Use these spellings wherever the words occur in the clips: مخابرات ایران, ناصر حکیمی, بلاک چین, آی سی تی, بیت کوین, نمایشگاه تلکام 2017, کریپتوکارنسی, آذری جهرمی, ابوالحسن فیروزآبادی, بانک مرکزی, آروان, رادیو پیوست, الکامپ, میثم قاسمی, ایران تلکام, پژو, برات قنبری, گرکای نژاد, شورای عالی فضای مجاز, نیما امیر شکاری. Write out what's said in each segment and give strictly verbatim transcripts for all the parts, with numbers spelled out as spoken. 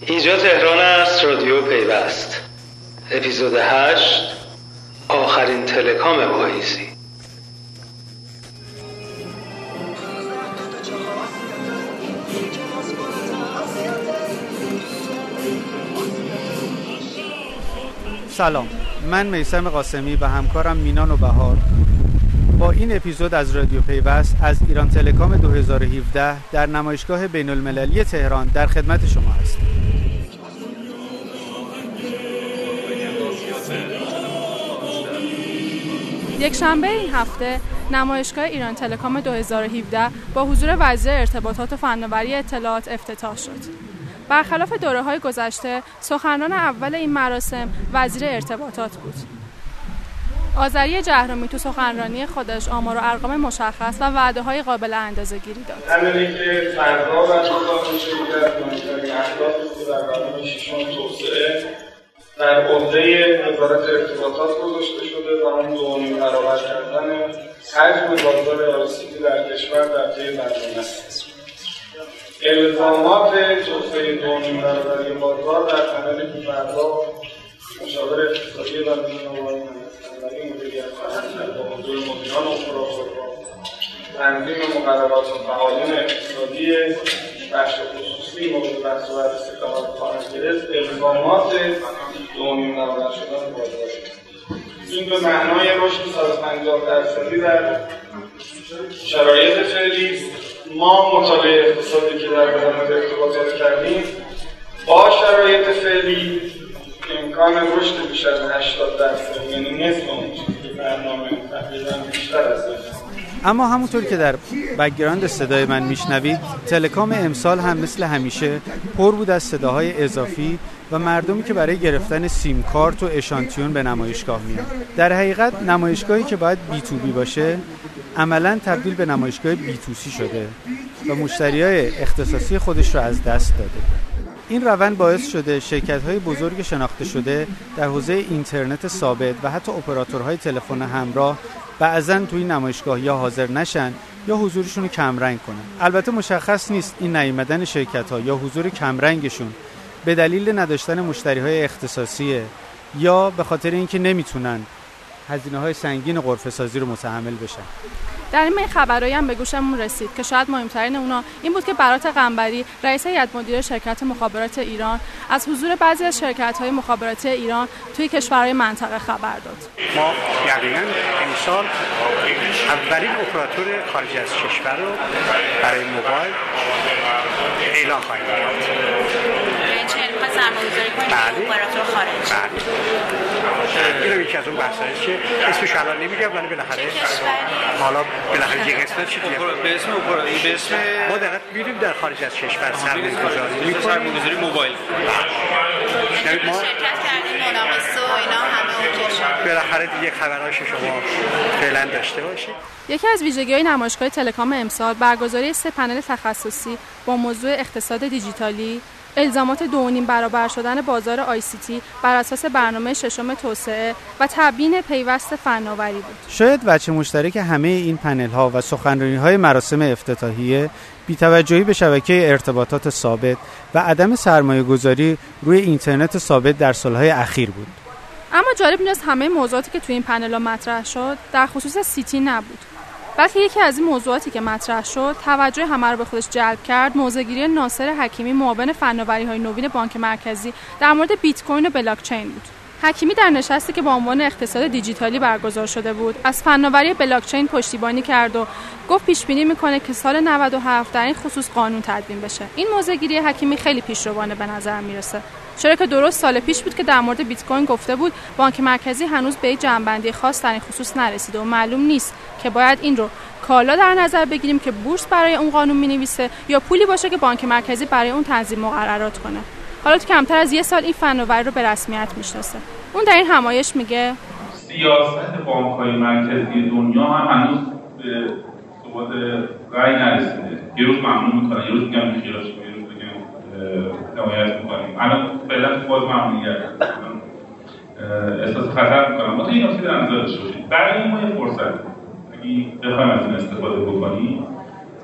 اینجا تهران است، رادیو پیوست، اپیزود هشت، آخرین تلکام پاییزی. سلام، من میثم قاسمی و همکارم مینان و بهار با این اپیزود از رادیو پیوست از ایران تلکام دو هزار و هفده در نمایشگاه بین المللی تهران در خدمت شما هستیم. یک شنبه این هفته نمایشگاه ایران تلکام دو هزار و هفده با حضور وزیر ارتباطات و فناوری اطلاعات افتتاح شد. برخلاف دوره‌های گذشته، سخنران اول این مراسم وزیر ارتباطات بود. آذری جهرمی تو سخنرانی خودش آمار و ارقام مشخص و وعده‌های قابل اندازه‌گیری داد. همین که فردا و توضاح میشه در نمایشگاه اهداف در برنامه ششم توسعه در عهده وزارت ارتباطات گذاشته شده و اون دو برابر کردن حجم بازار آی‌سی‌تی در کشور در طی برنامه است. الزامات توسعه دوم برابری بازار در پنل که فردا مشاور اقتصادی وزیر امور مالی مدیریت فرهنگ با حضور مدیران امور تنظیم مقررات و فعالیون اقتصادی بخش خصوصی مورد بحث و بررسی قرار خواهد گرفت. الزامات دوم برابر شدن بازار این به معنای رشد صد و پنجاه درصدی در شرایط فعلی. ما مطالعه اقتصادی که در وزارت ارتباطات کردیم با شرایط فعلی امکان رشد بیش از هشتاد درصد، یعنی نصف اون چیزی که برنامه تقریبا بیشتر از اون. اما همونطور که در بک‌گراند صدای من میشنوید، تلکام امسال هم مثل همیشه پر بود از صداهای اضافی و مردمی که برای گرفتن سیم کارت و اشانتیون به نمایشگاه میان. در حقیقت نمایشگاهی که باید بی تو بی باشه عملاً تبدیل به نمایشگاه بی تو سی شده و مشتریای اختصاصی خودش رو از دست داده. این روند باعث شده شرکت‌های بزرگ شناخته شده در حوزه اینترنت ثابت و حتی اپراتورهای تلفن همراه بعضن توی نمایشگاه یا حاضر نشن یا حضورشون رو کمرنگ کنن. البته مشخص نیست این نیامدن شرکت‌ها یا حضور کمرنگشون به دلیل نداشتن مشتری‌های اختصاصیه یا به خاطر اینکه نمیتونن هزینه‌های سنگین غرفه‌سازی رو متحمل بشن. در این خبرایی هم به گوشمون رسید که شاید مهمترین اونا این بود که برات قنبری، رئیس هیئت مدیره شرکت مخابرات ایران، از حضور بعضی از شرکت‌های مخابراتی ایران توی کشورهای منطقه خبر داد. ما یقینا امسال اولین اپراتور خارج از کشور رو برای موبایل اعلام خواهیم کرد. سرمایه‌گذاری کنید اپراتور خارج. بله. اینو یکی از اون بحث‌هاست که اسمش الان نمیگم ولی بالاخره حالا بالاخره یک اسم چیزی به اسم اپراتور به اسم ما دقیقاً می‌بینیم در خارج از کشور سرمایه‌گذاری می‌کنه، سرمایه‌گذاری موبایل. بله. ما شرکت کردیم مناقصه و اینا همه اونجاست. بالاخره دیگه خبراش شما فعلا داشته باشید. یکی از ویژگی‌های نمایشگاه تلکام امسال برگزاری سه پنل تخصصی با موضوع اقتصاد دیجیتالی، الزامات دو و نیم برابر شدن بازار آی سی تی بر اساس برنامه ششم توسعه و تبیین پیوست فناوری بود. شاید وجه مشترک همه این پنل ها و سخنرانی های مراسم افتتاحیه بی‌توجهی به شبکه ارتباطات ثابت و عدم سرمایه گذاری روی اینترنت ثابت در سالهای اخیر بود. اما جالب نیست همه موضوعاتی که توی این پنل ها مطرح شد در خصوص سیتی نبود. بلکه یکی از این موضوعاتی که مطرح شد توجه همه رو به خودش جلب کرد، موضوع‌گیری ناصر حکیمی، معاون فناوری‌های نوین بانک مرکزی، در مورد بیت کوین و بلاک چین بود. حکیمی در نشستی که با عنوان اقتصاد دیجیتالی برگزار شده بود، از فناوری بلاک چین پشتیبانی کرد و گفت پیش‌بینی می‌کنه که سال نود و هفت در این خصوص قانون تدوین بشه. این موضوع‌گیری حکیمی خیلی پیشروانه به نظر می‌رسه. چرا که درست سال پیش بود که در مورد بیت کوین گفته بود بانک مرکزی هنوز به جنبندی خاص در این خصوص نرسیده و معلوم نیست که باید این رو کالا در نظر بگیریم که بورس برای اون قانون می‌نویسه یا پولی باشه که بانک مرکزی برای اون تنظیم مقررات کنه. حالا تو کمتر از یه سال این فناوری رو به رسمیت میشناسه. اون در این همایش میگه سیاست بانک‌های مرکزی دنیا هم هنوز به ثبات رأی نرسیده. یه روز ممنون می‌کنه، یه روز میگم خیالش کنه، یه روز میگم حمایت می‌کنیم. الان فعلا باز ممنونیت احساس خطر می‌کنم. ما تو این نکته اندازه شدیم. برای ما یه فرصت اگه بخوایم از این استفاده بکنیم،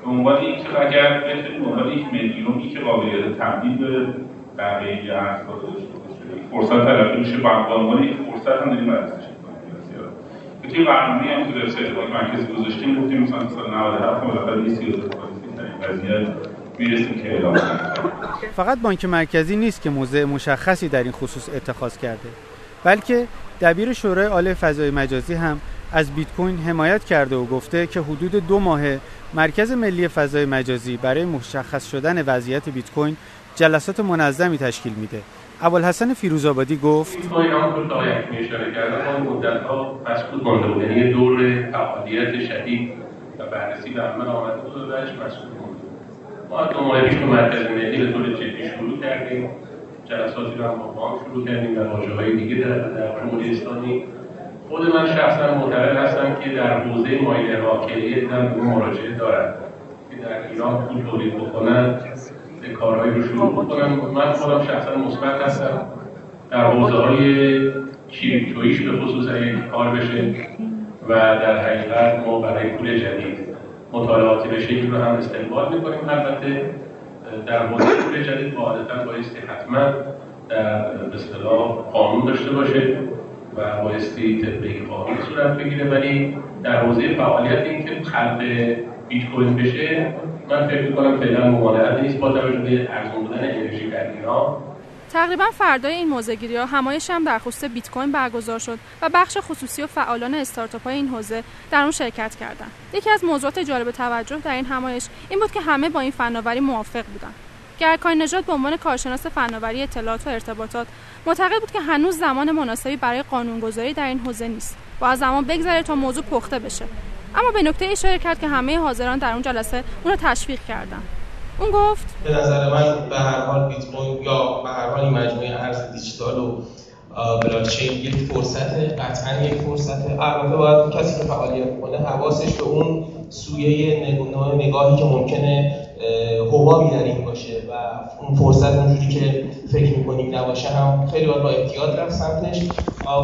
به عنوان اینکه اگر بتونیم به عنوان یک مدیومی که قابلیت تبدیل بقیه یه عرض با داشت فرصت تلقی میشه بقیه یک فرصت هم داریم بررسیش می‌کنیم. که توی برنامه‌ای هم که در وبسایت بانک مرکزی گذاشتیم گفتیم مثلا سال نود و هفت بالاخره یه سیاست پالیسی تعیین می‌رسیم که اعلام کنیم. فقط بانک مرکزی نیست که موضع مشخصی در این خصوص اتخاذ کرده، بلکه دبیر شورای عالی فضای مجازی هم از بیت کوین حمایت کرده و گفته که حدود دو ماه مرکز ملی فضای مجازی برای مشخص شدن وضعیت بیت کوین جلسات منظمی تشکیل میده. ابوالحسن فیروزآبادی گفت بیت کوین هم که دایره اشاره کرده اون مدت‌ها مشغول مانده بود، یعنی دور فعالیت شدید و بررسی در عمل آمده بود و داشت مشغول بود. ما دو ماه پیش تو مرکز ملی به طور جدی شروع کردیم، جلساتی رو هم با بانک شروع کردیم و واژه‌های دیگه در جمهوری اسلامی. خود من شخصا معتقد هستم که در حوزه ماینرها که یه عده مراجعه دارند که در ایران پول تولید بکنند، کارهایی رو شروع بکنند. من خودم شخصا مثبت هستم در حوزه‌های کریپتویی به خصوص اگه کار بشه و در حقیقت ما برای پول جدید مطالعاتی به شکل رو هم استقبال می‌کنیم. البته در حوزه پول جدید قاعدتاً بایستی حتما در به اصطلاح قانون داشته باشه و بایستی تطبیق قانون صورت بگیره، ولی در حوزه فعالیت این که خلق بیت کوین بشه من فکر می‌کنم فعلا ممانعت نیست با توجه به ارزان بودن انرژی در ایران. تقریبا فردای این موزه‌گیری‌ها همایش هم در خصوص بیت کوین برگزار شد و بخش خصوصی و فعالان استارتاپ‌های این حوزه در اون شرکت کردند. یکی از موضوعات جالب توجه در این همایش این بود که همه با این فناوری موافق بودند. گرکای نژاد به عنوان کارشناس فناوری اطلاعات و ارتباطات معتقد بود که هنوز زمان مناسبی برای قانون‌گذاری در این حوزه نیست. باید زمان بگذره تا موضوع پخته بشه. اما به نکته اشاره کرد که همه حاضران در اون جلسه اون رو تشویق کردن. اون گفت به نظر من به هر حال بیت کوین یا به هر حال مجموعه ارز دیجیتال و بلاک چین یک فرصته، قطعاً یک فرصته. البته باید کسی که فعالیت کنه حواسش به اون سویه نگاهی که ممکنه حبابی در این باشه و اون فرصت اونجوری که فکر می‌کنیم نباشه هم خیلی باید با احتیاط رفت سمتش.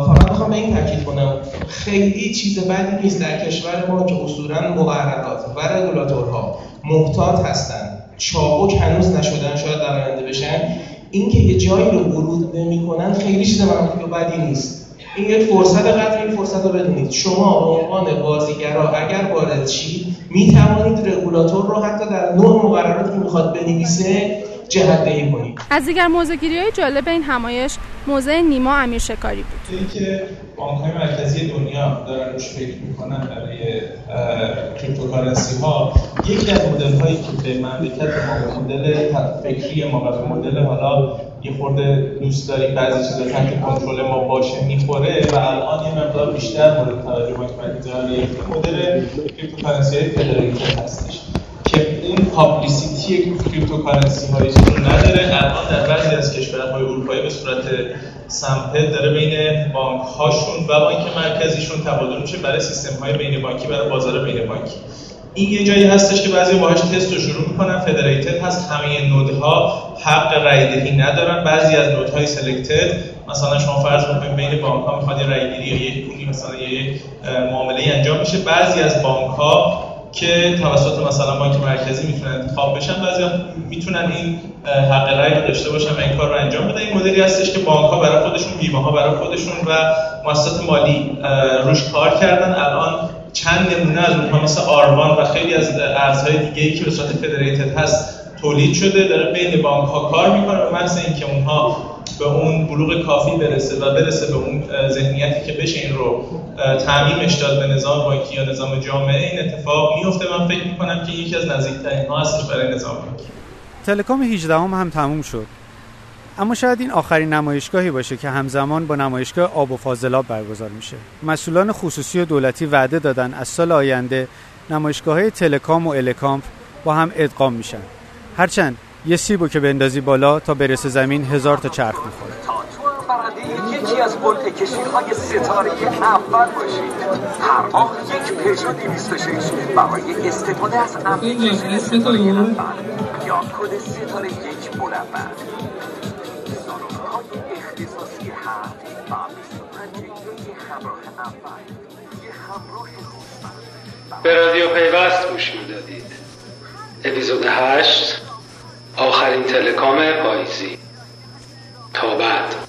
فقط میخوام به این تاکید کنم خیلی چیز بدی نیست در کشور ما که اصولاً مقررات و رگولاتورها محتاط هستن، چابک هنوز نشدن، شاید در آینده بشن. اینکه یه جایی رو ورود نمی‌کنن خیلی چیز منفی و بدی نیست. این یک فرصت قدر این فرصت رو بدونید. شما به عنوان بازیگرا اگر وارد شید میتوانید رگولاتور رو حتی در نوع مقرراتی که میخواد بنویسه جهت‌دهی کنید. از دیگر موضع‌گیری‌های جالب این همایش موضع نیما امیر شکاری بود. اینکه بانک‌های مرکزی دنیا دارن روش فکر می‌کنن برای کریپتوکارنسی‌ها، یکی از مدل‌هایی که به مملکت ما مدل فکری ما و مدل حالا یه خورده دوست داریم بعضی چیزا تحت کنترل ما باشه میخوره و الان یه مقدار بیشتر مورد توجه بانک مرکزی مدل کریپتوکارنسی فدرالیته هستش که این پابلیسیتی کریپتوکارنسی هایی رو نداره. الان در بعضی از کشورهای اروپایی به صورت سمپل داره بین بانک هاشون و بانک مرکزیشون تبادل میشه برای سیستم های بین بانکی برای بازار بین بانکی. این یه جایی هستش که بعضی باهاش تست رو شروع می‌کنن. فدریتد هست، همه نودها حق رای‌دهی ندارن. بعضی از نودهای سلکتد مثلا شما فرض کنید بین بانک‌ها می‌خواد یه رای‌گیری یا یک پولی مثلا یه معامله‌ای انجام بشه، بعضی از بانک‌ها که توسط مثلا بانک مرکزی میتونن انتخاب بشن، بعضی میتونن این حق رای رو داشته باشن و این کار رو انجام بدن. این مدلی هستش که بانک‌ها برای خودشون، بیمه‌ها برای خودشون و مؤسسات مالی روش کار کردن. الان چند نمونه از اونها مثل آروان و خیلی از ارزهای دیگه‌ای که به صورت فدریتد هست تولید شده داره بین بانک‌ها کار می‌کنه و مثلا اینکه اونها به اون بلوغ کافی برسه و برسه به اون ذهنیتی که بشه این رو تعمیمش داد به نظام بانکی یا نظام جامعه، این اتفاق میفته. من فکر می‌کنم که یکی از نزدیک‌ترین‌ها هستش برای نظام بانکی. تلکام هجده هم, هم تموم شد، اما شاید این آخرین نمایشگاهی باشه که همزمان با نمایشگاه آب و فاضلاب برگزار میشه. مسئولان خصوصی و دولتی وعده دادن از سال آینده نمایشگاه‌های تلکام و الکامپ با هم ادغام میشن. هرچند یه سیبو که بندازی بالا تا برسه زمین هزار تا چرخ می‌خوره. یکی از بلده کشی‌های ستاره اول باشید. هر ماه یک پژو دویست و شش برای استفاده از اپلیکیشن ستاره اول یا کد ستاره یک مربع. به رادیو پیوست گوش می‌دادید. اپیزود هشت، آخرین تلکام پاییزی. تا بعد.